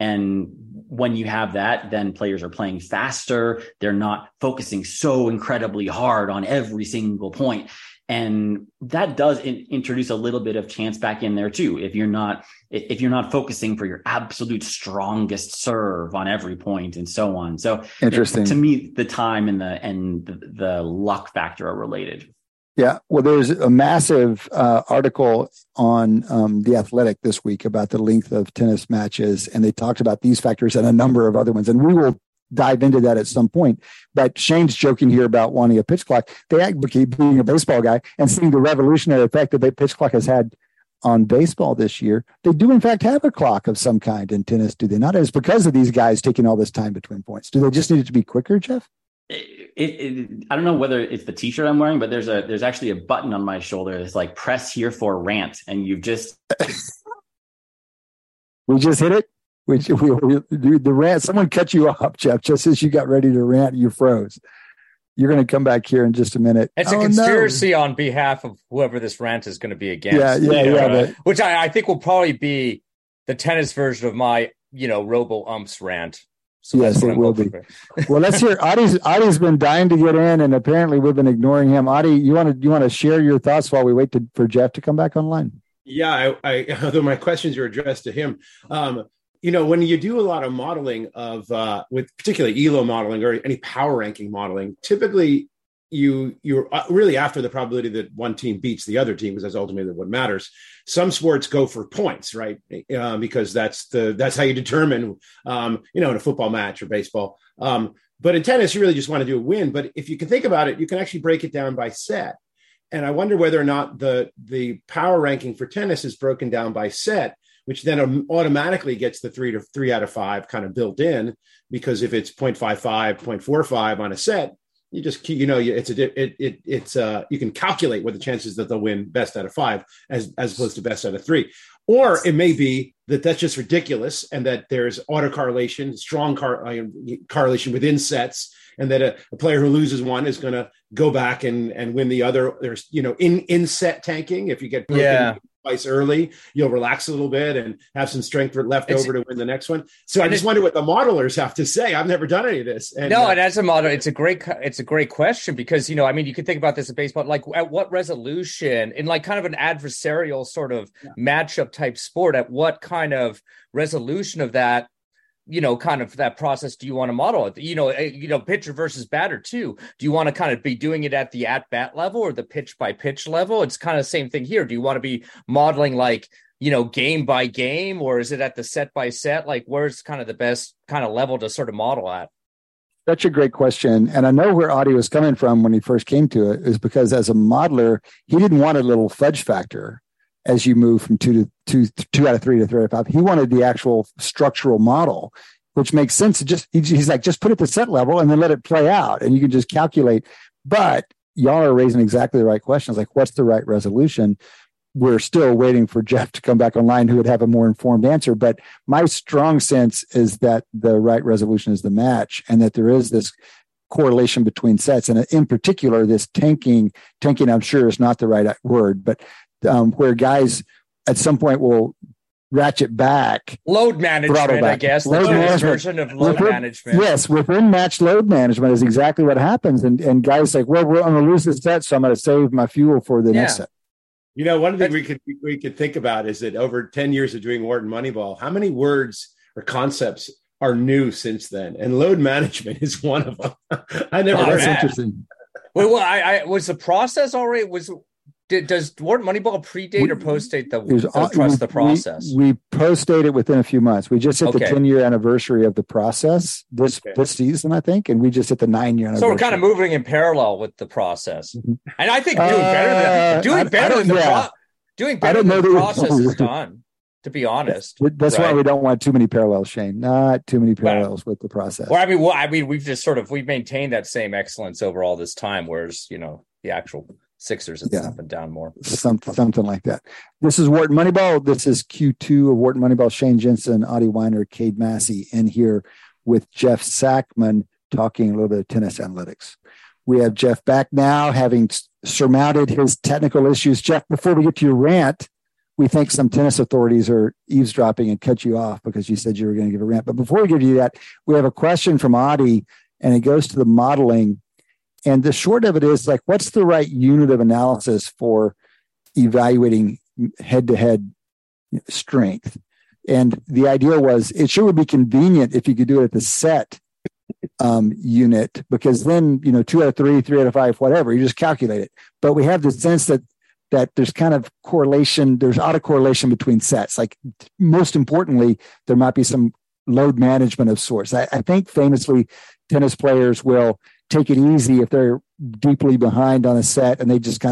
And when you have that, then players are playing faster. They're not focusing so incredibly hard on every single point. And that does introduce a little bit of chance back in there too. If you're not focusing for your absolute strongest serve on every point and so on. So interesting. To me, the time and the luck factor are related. Yeah. Well, there's a massive article on The Athletic this week about the length of tennis matches. And they talked about these factors and a number of other ones. And we will dive into that at some point. But Shane's joking here about wanting a pitch clock. They act being a baseball guy and seeing the revolutionary effect that the pitch clock has had on baseball this year. They do, in fact, have a clock of some kind in tennis, do they not? It's because of these guys taking all this time between points. Do they just need it to be quicker, Jeff? I don't know whether it's the t-shirt I'm wearing, but there's actually a button on my shoulder that's like, press here for rant, and you've just we just hit it. The rant. Someone cut you off, Jeff, just as you got ready to rant. You froze. You're going to come back here in just a minute. It's a conspiracy on behalf of whoever this rant is going to be against. Which I think will probably be the tennis version of my Robo Umps rant. So yes, it will be. Well, let's hear. Audie's been dying to get in, and apparently we've been ignoring him. Audie, you want to share your thoughts while we wait for Jeff to come back online? Yeah, although my questions are addressed to him. When you do a lot of modeling with particularly ELO modeling or any power ranking modeling, typically you're really after the probability that one team beats the other team, because that's ultimately what matters. Some sports go for points, right? Because that's how you determine, in a football match or baseball. But in tennis, you really just want to do a win. But if you can think about it, you can actually break it down by set. And I wonder whether or not the power ranking for tennis is broken down by set, which then automatically gets the three out of five kind of built in, because if it's 0.55, 0.45 on a set, you just, you can calculate what the chances that they'll win best out of five as opposed to best out of three. Or it may be that that's just ridiculous and that there's autocorrelation, strong correlation within sets, and that a player who loses one is going to go back and win the other. There's, in set tanking, if you get broken twice early, you'll relax a little bit and have some strength left over to win the next one. So I just wonder what the modelers have to say. I've never done any of this. And as a model, it's a great question, because, you could think about this in baseball, like at what resolution in like kind of an adversarial sort of matchup type sport, at what kind of resolution of that, kind of that process, do you want to model it? Pitcher versus batter too. Do you want to kind of be doing it at the at-bat level or the pitch-by-pitch level? It's kind of the same thing here. Do you want to be modeling like, game by game, or is it at the set by set? Like, where's kind of the best kind of level to sort of model at? That's a great question. And I know where Audie was coming from when he first came to it, is because as a modeler, he didn't want a little fudge factor as you move from two out of three to three out of five. He wanted the actual structural model, which makes sense. He's like, just put it at the set level and then let it play out, and you can just calculate. But y'all are raising exactly the right questions. Like, what's the right resolution? We're still waiting for Jeff to come back online, who would have a more informed answer. But my strong sense is that the right resolution is the match, and that there is this correlation between sets. And in particular, this tanking, I'm sure is not the right word, but where guys at some point will ratchet back. Load management, I guess. Load management. Yes, within match load management is exactly what happens. And guys like, I'm going to lose this set, so I'm going to save my fuel for the next set. One thing we could think about is that over 10 years of doing Wharton Moneyball, how many words or concepts are new since then? And load management is one of them. I never heard that. That's interesting. Well, I was the process already was... Does Wharton Moneyball predate or postdate the process? We postdate it within a few months. We just hit the 10-year anniversary of the process this season, I think, and we just hit the 9-year anniversary. So we're kind of moving in parallel with the process. And I think doing better than the process is done, to be honest. That's right? Why we don't want too many parallels, Shane. Not too many parallels with the process. Well, I mean, we've just we've maintained that same excellence over all this time, whereas, the actual Sixers and up and down more. Something like that. This is Wharton Moneyball. This is Q2 of Wharton Moneyball. Shane Jensen, Audie Weiner, Cade Massey in here with Jeff Sackman talking a little bit of tennis analytics. We have Jeff back now, having surmounted his technical issues. Jeff, before we get to your rant, we think some tennis authorities are eavesdropping and cut you off because you said you were going to give a rant. But before we give you that, we have a question from Audie, and it goes to the modeling. And the short of it is, like, what's the right unit of analysis for evaluating head-to-head strength? And the idea was it sure would be convenient if you could do it at the set unit, because then, two out of three, three out of five, whatever, you just calculate it. But we have the sense that there's kind of correlation, there's autocorrelation between sets. Like, most importantly, there might be some load management of sorts. I think famously tennis players will take it easy if they're deeply behind on a set, and they just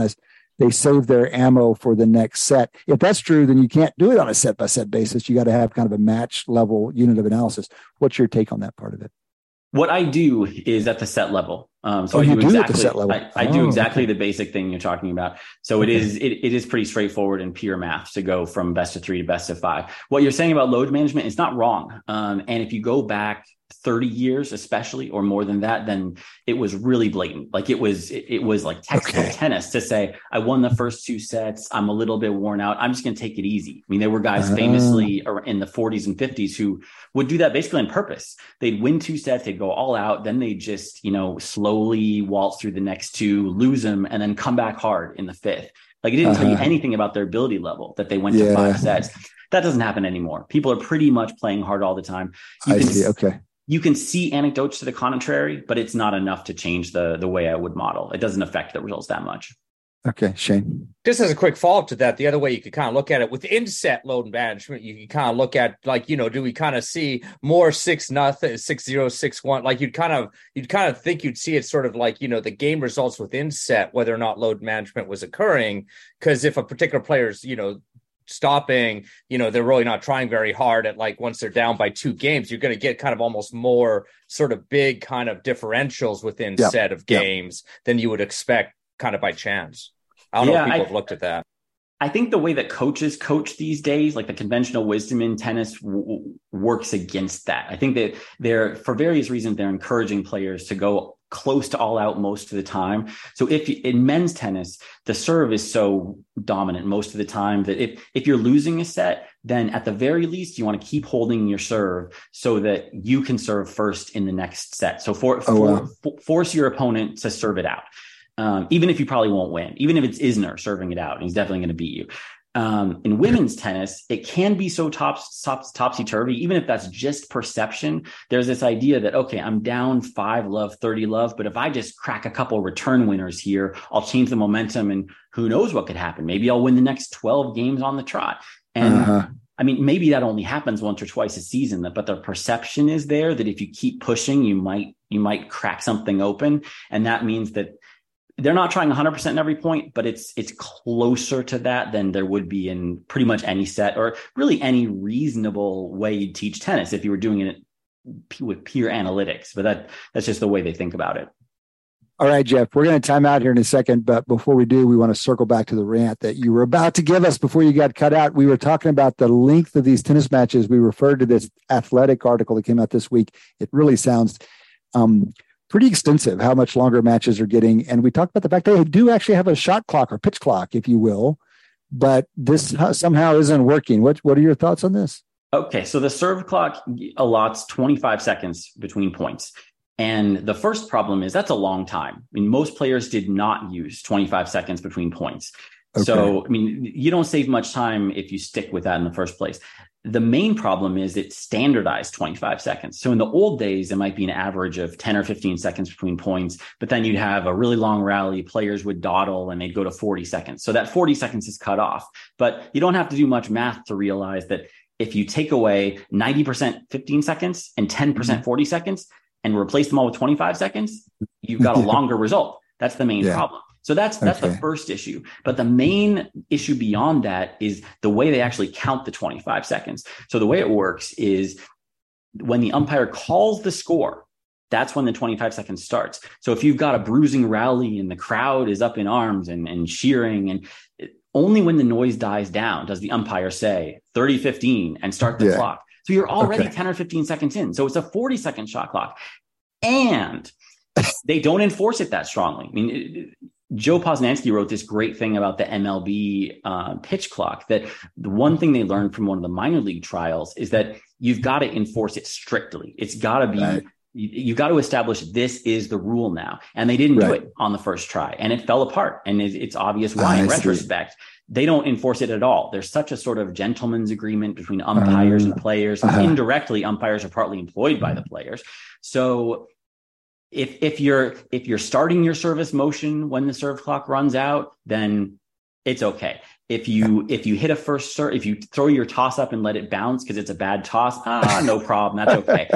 they save their ammo for the next set. If that's true, then you can't do it on a set by set basis. You got to have kind of a match level unit of analysis. What's your take on that part of it? What I do is at the set level. I do exactly the basic thing you're talking about. So it is pretty straightforward and pure math to go from best of three to best of five. What you're saying about load management is not wrong. And if you go back 30 years, especially, or more than that, then it was really blatant. Like it was like textbook tennis to say, I won the first two sets. I'm a little bit worn out. I'm just going to take it easy. I mean, there were guys famously in the 40s and 50s who would do that basically on purpose. They'd win two sets. They'd go all out. Then they just, slowly waltz through the next two, lose them, and then come back hard in the fifth. Like, it didn't tell you anything about their ability level that they went to five sets. That doesn't happen anymore. People are pretty much playing hard all the time. You I can, see. Okay. You can see anecdotes to the contrary, but it's not enough to change the way I would model. It doesn't affect the results that much. Okay, Shane. Just as a quick follow-up to that, the other way you could kind of look at it within set load management, you could kind of look at like, you know, do we kind of see more 6-0, 6-1? Like you'd kind of think you'd see it sort of like, you know, the game results within set, whether or not load management was occurring. Because if a particular player's, you know, stopping, you know, they're really not trying very hard at like once they're down by two games, you're going to get kind of almost more sort of big kind of differentials within set of games than you would expect kind of by chance. I don't know if people have looked at that. I think the way that coaches coach these days, like the conventional wisdom in tennis works against that. I think that they're, for various reasons, they're encouraging players to go close to all out most of the time. So if in men's tennis, the serve is so dominant most of the time that if you're losing a set, then at the very least, you want to keep holding your serve so that you can serve first in the next set. So force your opponent to serve it out. Even if you probably won't win, even if it's Isner serving it out, and he's definitely going to beat you. In women's tennis, it can be so topsy-turvy, even if that's just perception. There's this idea that, okay, I'm down 5-30, but if I just crack a couple return winners here, I'll change the momentum and who knows what could happen. Maybe I'll win the next 12 games on the trot. And I mean, maybe that only happens once or twice a season, but the perception is there that if you keep pushing, you might crack something open. And that means that they're not trying 100% in every point, but it's closer to that than there would be in pretty much any set or really any reasonable way you'd teach tennis if you were doing it with pure analytics. But that's just the way they think about it. All right, Jeff, we're going to time out here in a second. But before we do, we want to circle back to the rant that you were about to give us before you got cut out. We were talking about the length of these tennis matches. We referred to this Athletic article that came out this week. It really sounds pretty extensive how much longer matches are getting. And we talked about the fact that they do actually have a shot clock or pitch clock, if you will, but this somehow isn't working. What are your thoughts on this? Okay. So the serve clock allots 25 seconds between points. And the first problem is that's a long time. I mean, most players did not use 25 seconds between points. Okay. So, I mean, you don't save much time if you stick with that in the first place. The main problem is it's standardized 25 seconds. So in the old days, it might be an average of 10 or 15 seconds between points, but then you'd have a really long rally. Players would dawdle and they'd go to 40 seconds. So that 40 seconds is cut off, but you don't have to do much math to realize that if you take away 90% 15 seconds and 10% 40 seconds and replace them all with 25 seconds, you've got a longer result. That's the main problem. So that's the first issue. But the main issue beyond that is the way they actually count the 25 seconds. So the way it works is when the umpire calls the score, that's when the 25 seconds starts. So if you've got a bruising rally and the crowd is up in arms and cheering, and only when the noise dies down does the umpire say 30-15 and start the clock. So you're already 10 or 15 seconds in. So it's a 40-second shot clock. And they don't enforce it that strongly. I mean, Joe Posnanski wrote this great thing about the MLB pitch clock, that the one thing they learned from one of the minor league trials is that you've got to enforce it strictly. It's got to be, you've got to establish this is the rule now. And they didn't do it on the first try, and it fell apart. And it's obvious why in retrospect. They don't enforce it at all. There's such a sort of gentleman's agreement between umpires and players. Indirectly, umpires are partly employed by the players. So If you're starting your service motion when the serve clock runs out, then it's okay. If you hit a first serve, if you throw your toss up and let it bounce because it's a bad toss, no problem, that's okay.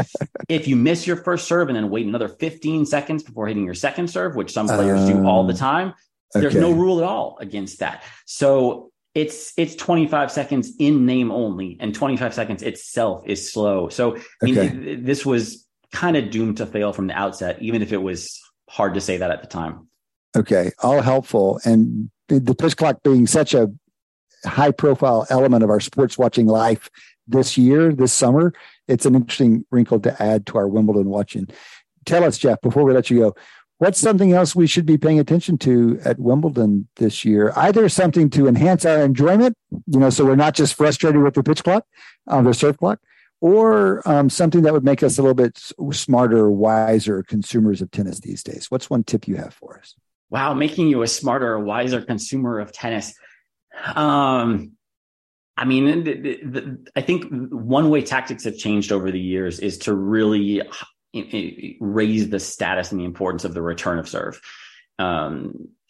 If you miss your first serve and then wait another 15 seconds before hitting your second serve, which some players do all the time, there's no rule at all against that. So it's 25 seconds in name only, and 25 seconds itself is slow. So I mean, this was kind of doomed to fail from the outset, even if it was hard to say that at the time. Okay. All helpful. And the pitch clock being such a high profile element of our sports watching life this summer, it's an interesting wrinkle to add to our Wimbledon watching. Tell us, Jeff, before we let you go, what's something else we should be paying attention to at Wimbledon this year? Either something to enhance our enjoyment, you know, so we're not just frustrated with the pitch clock or the serve clock, or something that would make us a little bit smarter, wiser consumers of tennis these days. What's one tip you have for us? Wow, making you a smarter, wiser consumer of tennis. I mean, I think one-way tactics have changed over the years is to really raise the status and the importance of the return of serve.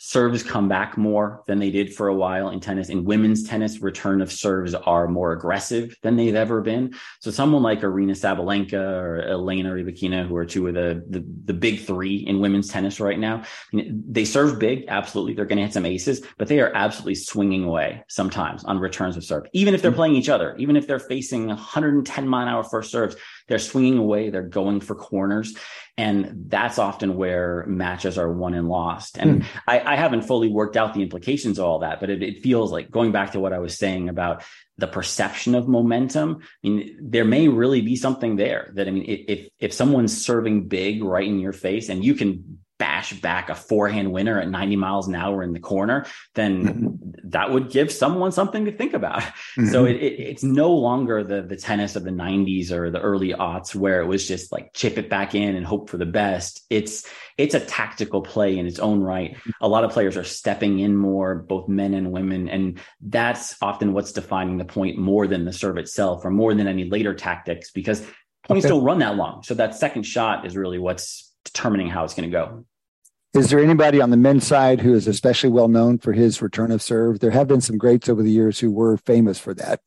Serves come back more than they did for a while in tennis. In women's tennis, return of serves are more aggressive than they've ever been. So someone like Arena Sabalenka or Elena Rybakina, who are two of the big three in women's tennis right now, they serve big. Absolutely. They're going to hit some aces, but they are absolutely swinging away sometimes on returns of serve. Even if they're playing each other, even if they're facing 110 mile an hour first serves, they're swinging away. They're going for corners. And that's often where matches are won and lost. And I haven't fully worked out the implications of all that, but it feels like, going back to what I was saying about the perception of momentum, I mean, there may really be something there that, I mean, if someone's serving big right in your face and you can bash back a forehand winner at 90 miles an hour in the corner, then that would give someone something to think about. So it's no longer the tennis of the 90s or the early aughts where it was just like chip it back in and hope for the best. It's a tactical play in its own right. A lot of players are stepping in more, both men and women. And that's often what's defining the point more than the serve itself or more than any later tactics, because points don't run that long. So that second shot is really what's determining how it's going to go. Is there anybody on the men's side who is especially well known for his return of serve? There have been some greats over the years who were famous for that.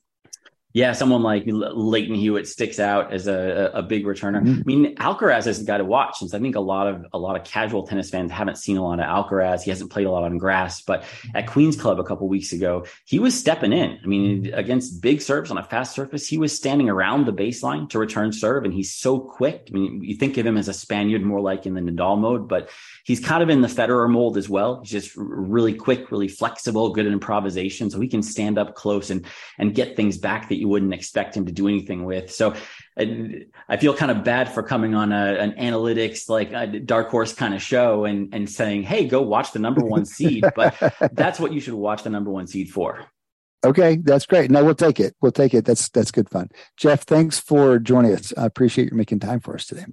Yeah, someone like Leighton Hewitt sticks out as a big returner. I mean, Alcaraz is a guy to watch, since I think a lot of casual tennis fans haven't seen a lot of Alcaraz. He hasn't played a lot on grass, but at Queen's Club a couple of weeks ago, he was stepping in. I mean, against big serves on a fast surface, he was standing around the baseline to return serve, and he's so quick. I mean, you think of him as a Spaniard, more like in the Nadal mode, but he's kind of in the Federer mold as well. He's just really quick, really flexible, good at improvisation, so he can stand up close and get things back that you wouldn't expect him to do anything with. So I feel kind of bad for coming on an analytics, like a dark horse kind of show and saying, hey, go watch the number one seed, but that's what you should watch the number one seed for. Okay. That's great. No, we'll take it. We'll take it. That's good fun. Jeff, thanks for joining us. I appreciate you making time for us today.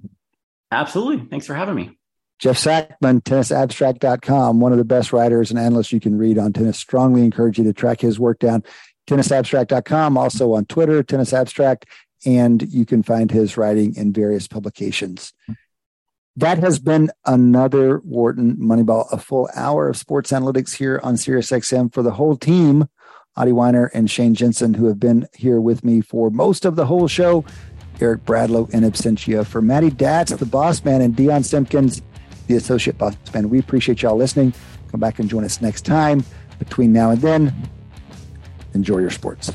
Absolutely. Thanks for having me. Jeff Sackman, tennisabstract.com, one of the best writers and analysts you can read on tennis. Strongly encourage you to track his work down. tennisabstract.com, also on Twitter, Tennis Abstract, and you can find his writing in various publications. That has been another Wharton Moneyball, a full hour of sports analytics here on SiriusXM for the whole team, Audie Weiner and Shane Jensen, who have been here with me for most of the whole show, Eric Bradlow in absentia. For Matty Datz, the boss man, and Deion Simpkins, the associate boss man, we appreciate y'all listening. Come back and join us next time. Between now and then, enjoy your sports.